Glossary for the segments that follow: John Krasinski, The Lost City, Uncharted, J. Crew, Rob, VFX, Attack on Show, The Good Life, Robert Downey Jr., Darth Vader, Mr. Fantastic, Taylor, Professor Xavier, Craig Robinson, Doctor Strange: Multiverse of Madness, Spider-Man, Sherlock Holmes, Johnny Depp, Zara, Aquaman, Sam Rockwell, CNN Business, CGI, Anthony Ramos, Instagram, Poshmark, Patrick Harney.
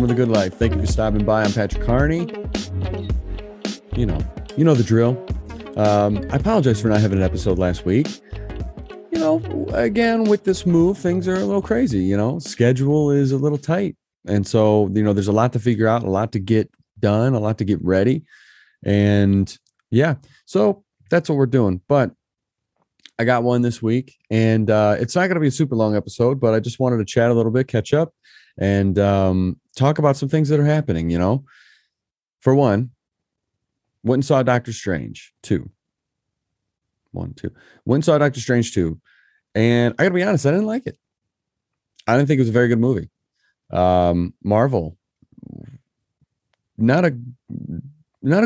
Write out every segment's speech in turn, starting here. welcome to The Good Life. Thank you for stopping by. I'm Patrick Harney. You know the drill. I apologize for not having an episode last week. You know, again, with this move, things are a little crazy. You know, schedule is a little tight. And so, you know, there's a lot to figure out, a lot to get done, a lot to get ready. And yeah, so that's what we're doing. But I got one this week, and it's not going to be a super long episode, but I just wanted to chat a little bit, catch up, and talk about some things that are happening, you know. For one, went and saw Doctor Strange 2. Went and saw Doctor Strange 2, and I got to be honest, I didn't like it. I didn't think it was a very good movie. Marvel, not a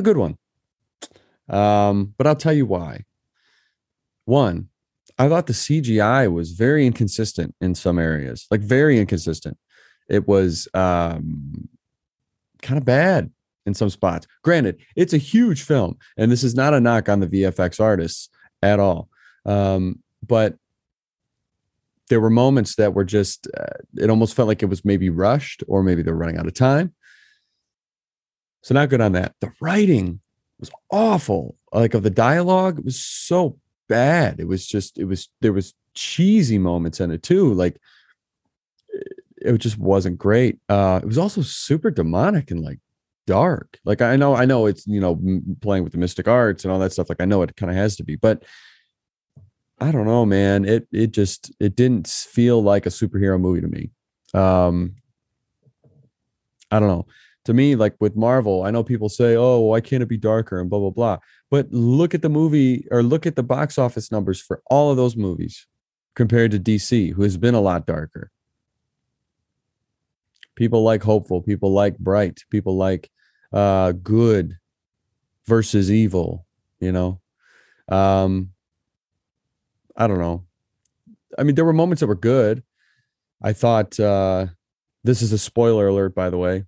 good one. But I'll tell you why. One, I thought the CGI was very inconsistent in some areas, like very inconsistent. It was kind of bad in some spots. Granted, it's a huge film, and this is not a knock on the VFX artists at all. But there were moments that were just, it almost felt like it was maybe rushed, or maybe they're running out of time. So not good on that. The writing was awful. Like, of the dialogue, it was so bad. There was cheesy moments in it too. Like, it just wasn't great. It was also super demonic and like dark. Like, I know it's, you know, playing with the mystic arts and all that stuff. Like, I know it kind of has to be, but I don't know, man, it didn't feel like a superhero movie to me. I don't know. To me, like with Marvel, I know people say, oh, why can't it be darker and blah, blah, blah. But look at the movie, or look at the box office numbers for all of those movies compared to DC, who has been a lot darker. People like hopeful, people like bright, people like good versus evil, you know. I don't know. I mean, there were moments that were good. I thought, this is a spoiler alert, by the way,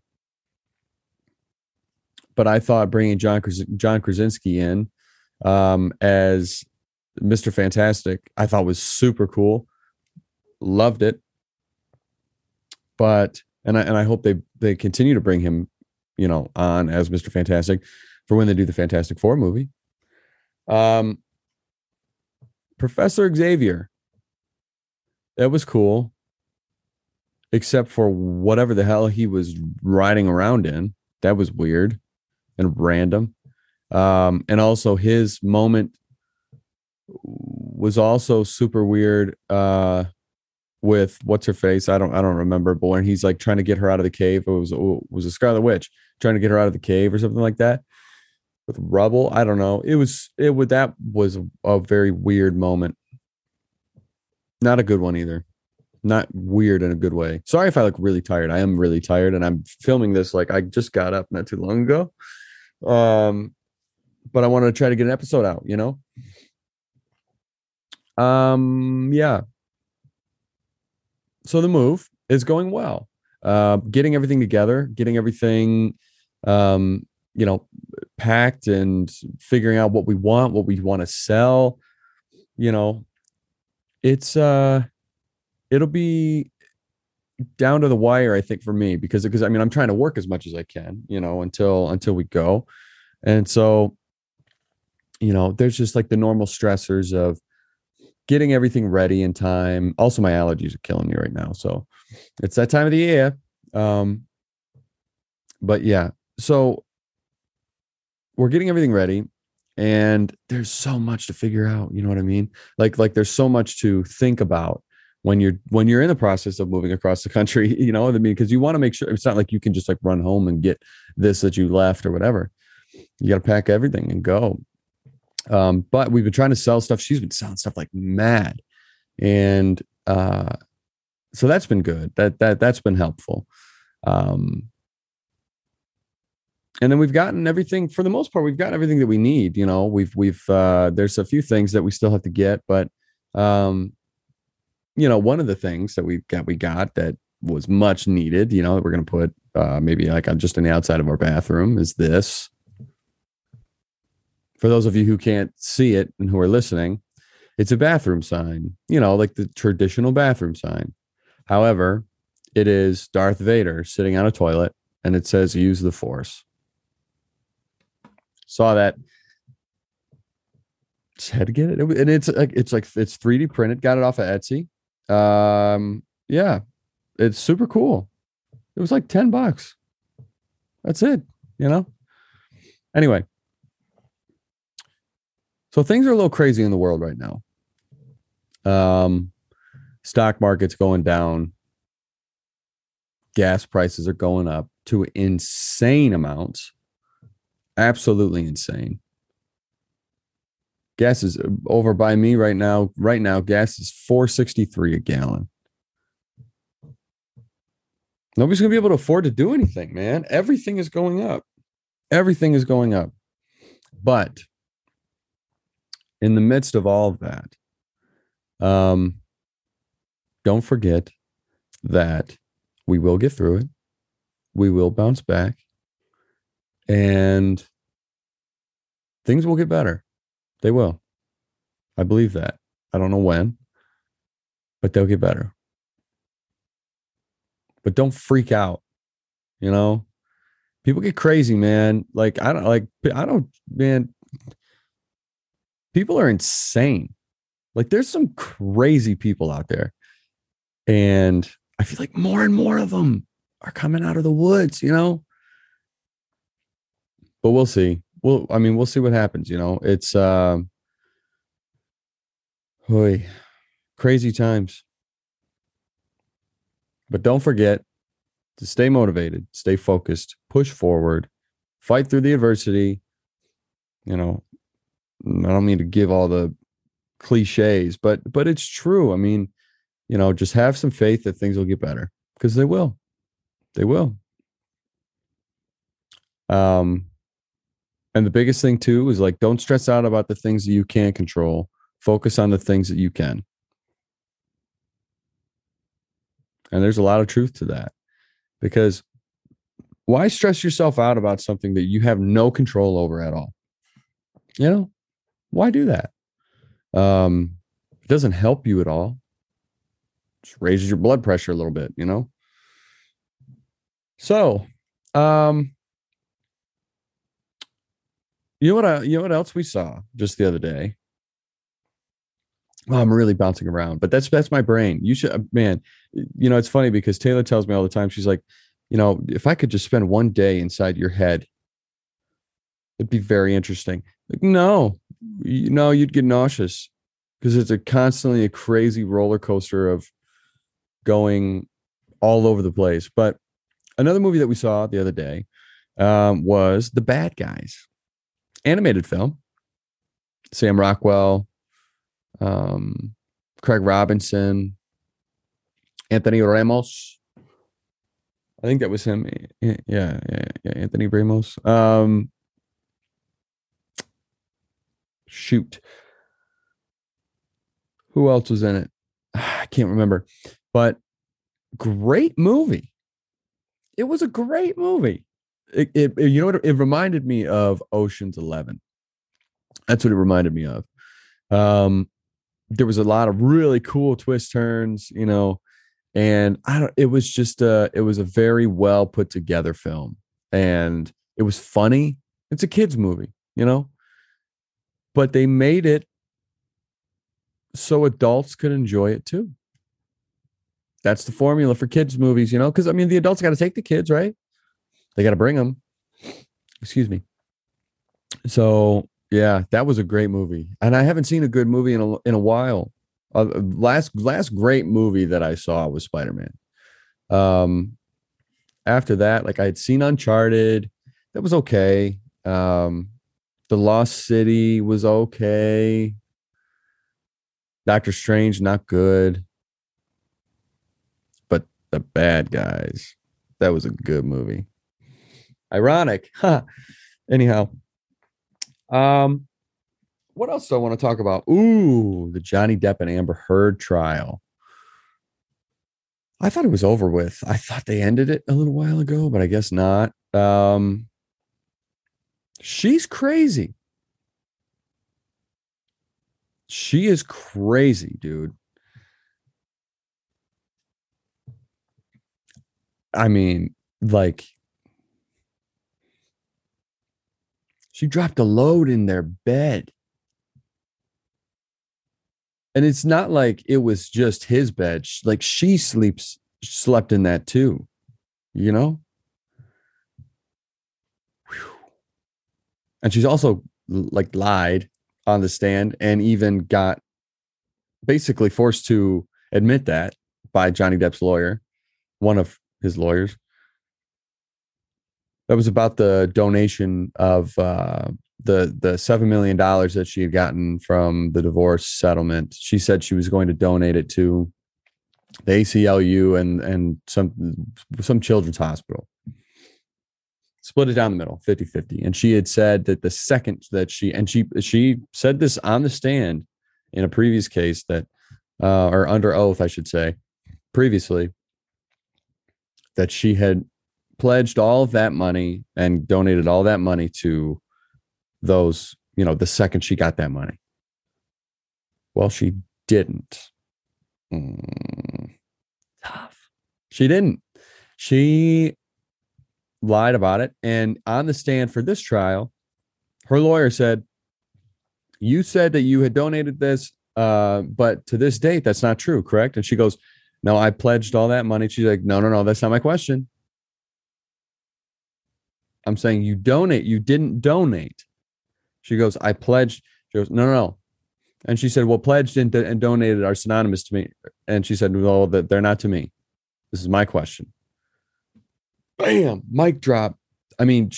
but I thought bringing John Krasinski in as Mr. Fantastic, I thought was super cool. Loved it. But, and I hope they continue to bring him, you know, on as Mr. Fantastic for when they do the Fantastic Four movie. Professor Xavier. That was cool. Except for whatever the hell he was riding around in. That was weird and random. And also his moment was also super weird with what's her face. I don't remember, but when he's like trying to get her out of the cave, it was a Scarlet Witch trying to get her out of the cave or something like that with rubble. I don't know. That was a very weird moment. Not a good one either. Not weird in a good way. Sorry if I look really tired. I am really tired, and I'm filming this like I just got up not too long ago. But I wanted to try to get an episode out, you know? Yeah. So the move is going well. Getting everything together, getting everything, you know, packed and figuring out what we want to sell, you know, it's, it'll be down to the wire, I think, for me, because I mean, I'm trying to work as much as I can, you know, until we go. And so, you know, there's just like the normal stressors of getting everything ready in time. Also, my allergies are killing me right now. So it's that time of the year. But yeah, so we're getting everything ready, and there's so much to figure out. You know what I mean? Like there's so much to think about when you're in the process of moving across the country, you know what I mean? Because you want to make sure it's not like you can just like run home and get this that you left or whatever. You got to pack everything and go. But we've been trying to sell stuff. She's been selling stuff like mad. And so that's been good. That's been helpful. And then we've gotten everything, for the most part, we've gotten everything that we need. You know, we've there's a few things that we still have to get, but you know, one of the things that we got that was much needed, you know, that we're going to put maybe like on just on the outside of our bathroom is this. For those of you who can't see it and who are listening, it's a bathroom sign, you know, like the traditional bathroom sign. However, it is Darth Vader sitting on a toilet and it says, use the force. Saw that. Just had to get it. And it's 3D printed. Got it off of Etsy. Yeah, it's super cool. It was like $10. That's it. You know, anyway. So things are a little crazy in the world right now. Stock market's going down. Gas prices are going up to insane amounts. Absolutely insane. Gas is over by me right now. Right now, gas is $4.63 a gallon. Nobody's going to be able to afford to do anything, man. Everything is going up. Everything is going up. But in the midst of all of that, don't forget that we will get through it. We will bounce back. And things will get better. They will. I believe that. I don't know when, but they'll get better. But don't freak out. You know, people get crazy, man. People are insane. Like, there's some crazy people out there. And I feel like more and more of them are coming out of the woods, you know. But we'll see. We'll see what happens. You know, it's crazy times. But don't forget to stay motivated, stay focused, push forward, fight through the adversity. You know, I don't mean to give all the cliches, but it's true. I mean, you know, just have some faith that things will get better, because they will. They will. And the biggest thing too is, like, don't stress out about the things that you can't control. Focus on the things that you can. And there's a lot of truth to that, because why stress yourself out about something that you have no control over at all? You know, why do that? It doesn't help you at all. Just raises your blood pressure a little bit, you know? So, you know what else we saw just the other day? Oh, I'm really bouncing around, but that's my brain. You should, man. You know, it's funny because Taylor tells me all the time. She's like, you know, if I could just spend one day inside your head, it'd be very interesting. Like, no, you'd get nauseous, because it's constantly a crazy roller coaster of going all over the place. But another movie that we saw the other day was The Bad Guys, animated film. Sam Rockwell, Craig Robinson, Anthony Ramos. I think that was him. Yeah. Anthony Ramos. Shoot. Who else was in it? I can't remember, but great movie. It was a great movie. It you know what? It reminded me of Ocean's 11. That's what it reminded me of. There was a lot of really cool twist turns, you know, and it was a very well put together film, and it was funny. It's a kid's movie, you know, but they made it so adults could enjoy it too. That's the formula for kids movies, you know, because I mean, the adults got to take the kids, right? They got to bring them. Excuse me. So yeah, that was a great movie, and I haven't seen a good movie in a while. Last great movie that I saw was Spider-Man. After that, like, I had seen Uncharted. That was okay. The Lost City was okay. Doctor Strange, not good. But The Bad Guys, that was a good movie. Ironic. Huh. Anyhow. What else do I want to talk about? Ooh, the Johnny Depp and Amber Heard trial. I thought it was over with. I thought they ended it a little while ago, but I guess not. She's crazy. She is crazy, dude. I mean, like, she dropped a load in their bed. And it's not like it was just his bed. Like, she slept in that too, you know? Whew. And she's also, like, lied on the stand and even got basically forced to admit that by Johnny Depp's lawyer, one of his lawyers. That was about the donation of the $7 million that she had gotten from the divorce settlement. She said she was going to donate it to the ACLU and some children's hospital. Split it down the middle, 50-50. And she had said that the second that she said this on the stand in a previous case that, or under oath, I should say, previously, that she had pledged all of that money and donated all that money to those, you know, the second she got that money. Well, she didn't. Tough. She didn't. She lied about it. And on the stand for this trial, her lawyer said, you said that you had donated this, but to this date, that's not true, correct? And she goes, no, I pledged all that money. She's like, no, that's not my question. I'm saying you donate. You didn't donate. She goes, I pledged. She goes, no. And she said, well, pledged and donated are synonymous to me. And she said, no, that they're not to me. This is my question. Bam. Mic drop. I mean,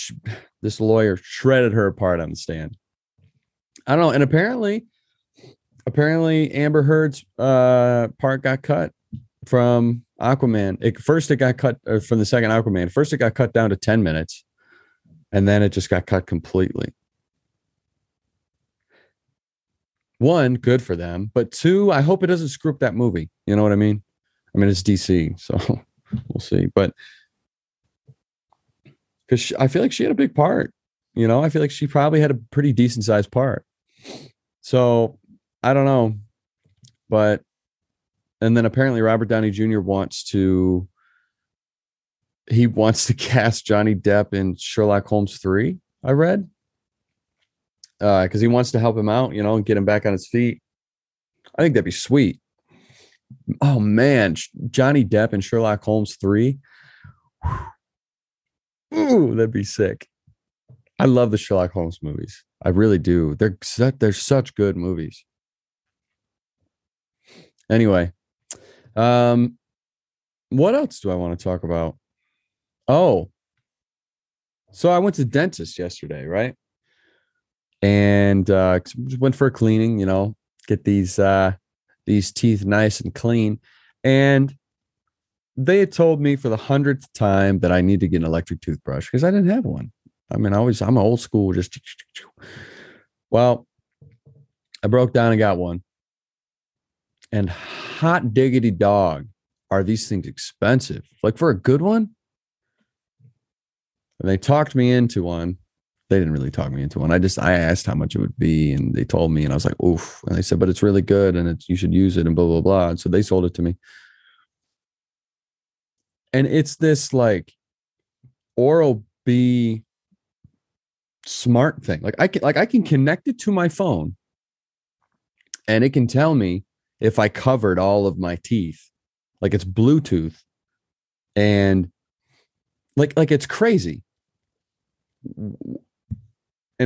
this lawyer shredded her apart on the stand. I don't know. And apparently Amber Heard's part got cut from Aquaman. First it got cut from the second Aquaman. First it got cut down to 10 minutes. And then it just got cut completely. One, good for them. But two, I hope it doesn't screw up that movie. You know what I mean? I mean, it's DC, so we'll see. But because I feel like she had a big part. You know, I feel like she probably had a pretty decent sized part. So I don't know. But and then apparently Robert Downey Jr. wants to cast Johnny Depp in Sherlock Holmes 3, I read. Because he wants to help him out, you know, and get him back on his feet. I think that'd be sweet. Oh, man. Johnny Depp in Sherlock Holmes 3. Ooh, that'd be sick. I love the Sherlock Holmes movies. I really do. They're such good movies. Anyway. What else do I want to talk about? Oh, so I went to the dentist yesterday, right? And went for a cleaning, you know, get these teeth nice and clean. And they had told me for the 100th time that I need to get an electric toothbrush because I didn't have one. I mean, I'm old school. Just well, I broke down and got one. And hot diggity dog, are these things expensive? Like for a good one? And they talked me into one. They didn't really talk me into one. I asked how much it would be, and they told me, and I was like, oof. And they said, but it's really good, and you should use it, and blah, blah, blah. And so they sold it to me. And it's this, like, Oral B smart thing. Like, I can connect it to my phone, and it can tell me if I covered all of my teeth. Like, it's Bluetooth, and... Like it's crazy. And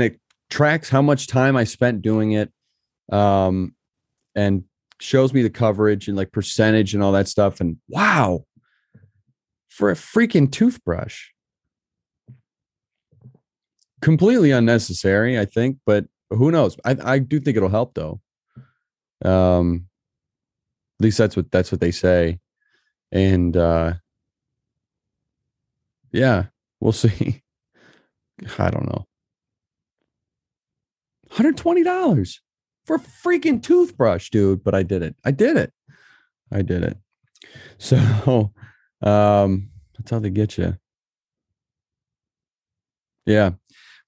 it tracks how much time I spent doing it, and shows me the coverage and like percentage and all that stuff. And wow, for a freaking toothbrush. Completely unnecessary, I think, but who knows? I do think it'll help though. At least that's what they say. And, yeah, we'll see. I don't know. $120 for a freaking toothbrush, dude. But I did it. So that's how they get you. Yeah.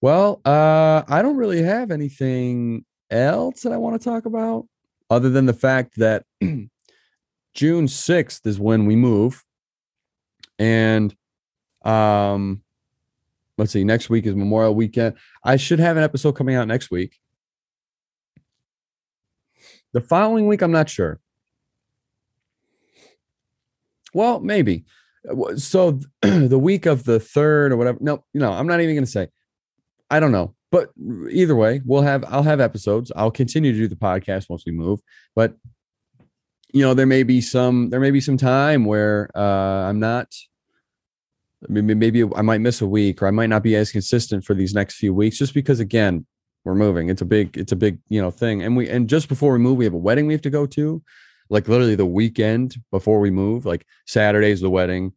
Well, I don't really have anything else that I want to talk about other than the fact that June 6th is when we move. And let's see, next week is Memorial Weekend. I should have an episode coming out next week. The following week, I'm not sure. Well, maybe. So the week of the 3rd or whatever. No, you know, I'm not even going to say. I don't know. But either way, I'll have episodes. I'll continue to do the podcast once we move. But you know, there may be some time where I'm not. Maybe I might miss a week, or I might not be as consistent for these next few weeks, just because again, we're moving. It's a big thing. And just before we move, we have a wedding we have to go to, like literally the weekend before we move. Like Saturday's the wedding,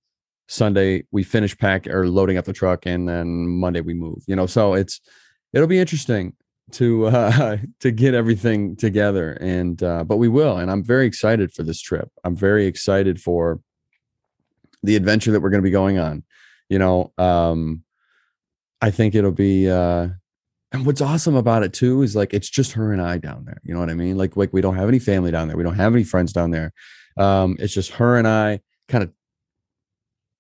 Sunday we finish loading up the truck, and then Monday we move. So it'll be interesting to get everything together, and but we will. And I'm very excited for this trip. I'm very excited for the adventure that we're going to be going on. I think it'll be. And what's awesome about it too is like it's just her and I down there. You know what I mean? Like we don't have any family down there. We don't have any friends down there. It's just her and I, kind of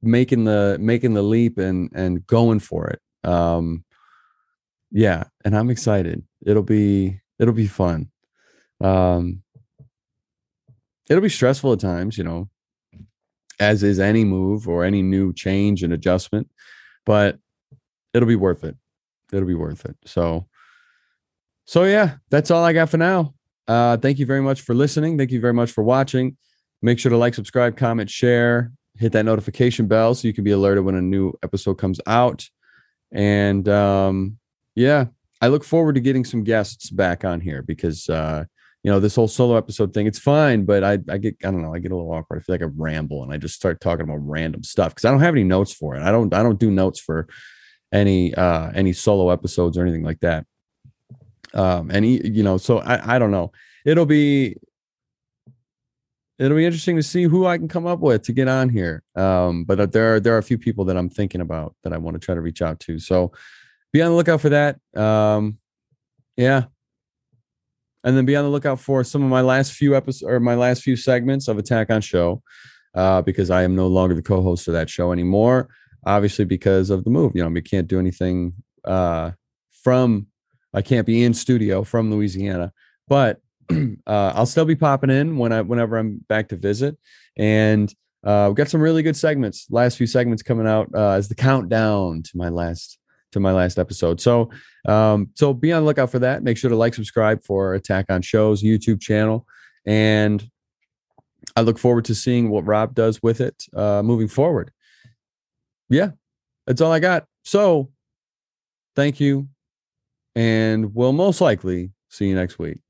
making the leap and going for it. Yeah, and I'm excited. It'll be fun. It'll be stressful at times, as is any move or any new change and adjustment, but it'll be worth it. It'll be worth it. So yeah, that's all I got for now. Thank you very much for listening. Thank you very much for watching. Make sure to like, subscribe, comment, share, hit that notification bell so you can be alerted when a new episode comes out. And yeah, I look forward to getting some guests back on here because this whole solo episode thing, it's fine, but I get a little awkward. I feel like I ramble and I just start talking about random stuff because I don't have any notes for it. I don't do notes for any solo episodes or anything like that. So I don't know. It'll be interesting to see who I can come up with to get on here. But there are a few people that I'm thinking about that I want to try to reach out to. So be on the lookout for that. Yeah. And then be on the lookout for some of my last few episodes or my last few segments of Attack on Show, because I am no longer the co-host of that show anymore. Obviously, because of the move, we can't do anything I can't be in studio from Louisiana, but I'll still be popping in whenever I'm back to visit. And we've got some really good segments, last few segments coming out as the countdown to my last episode. So so be on the lookout for that. Make sure to like, subscribe for Attack on Show's YouTube channel. And I look forward to seeing what Rob does with it moving forward. Yeah, that's all I got. So thank you. And we'll most likely see you next week.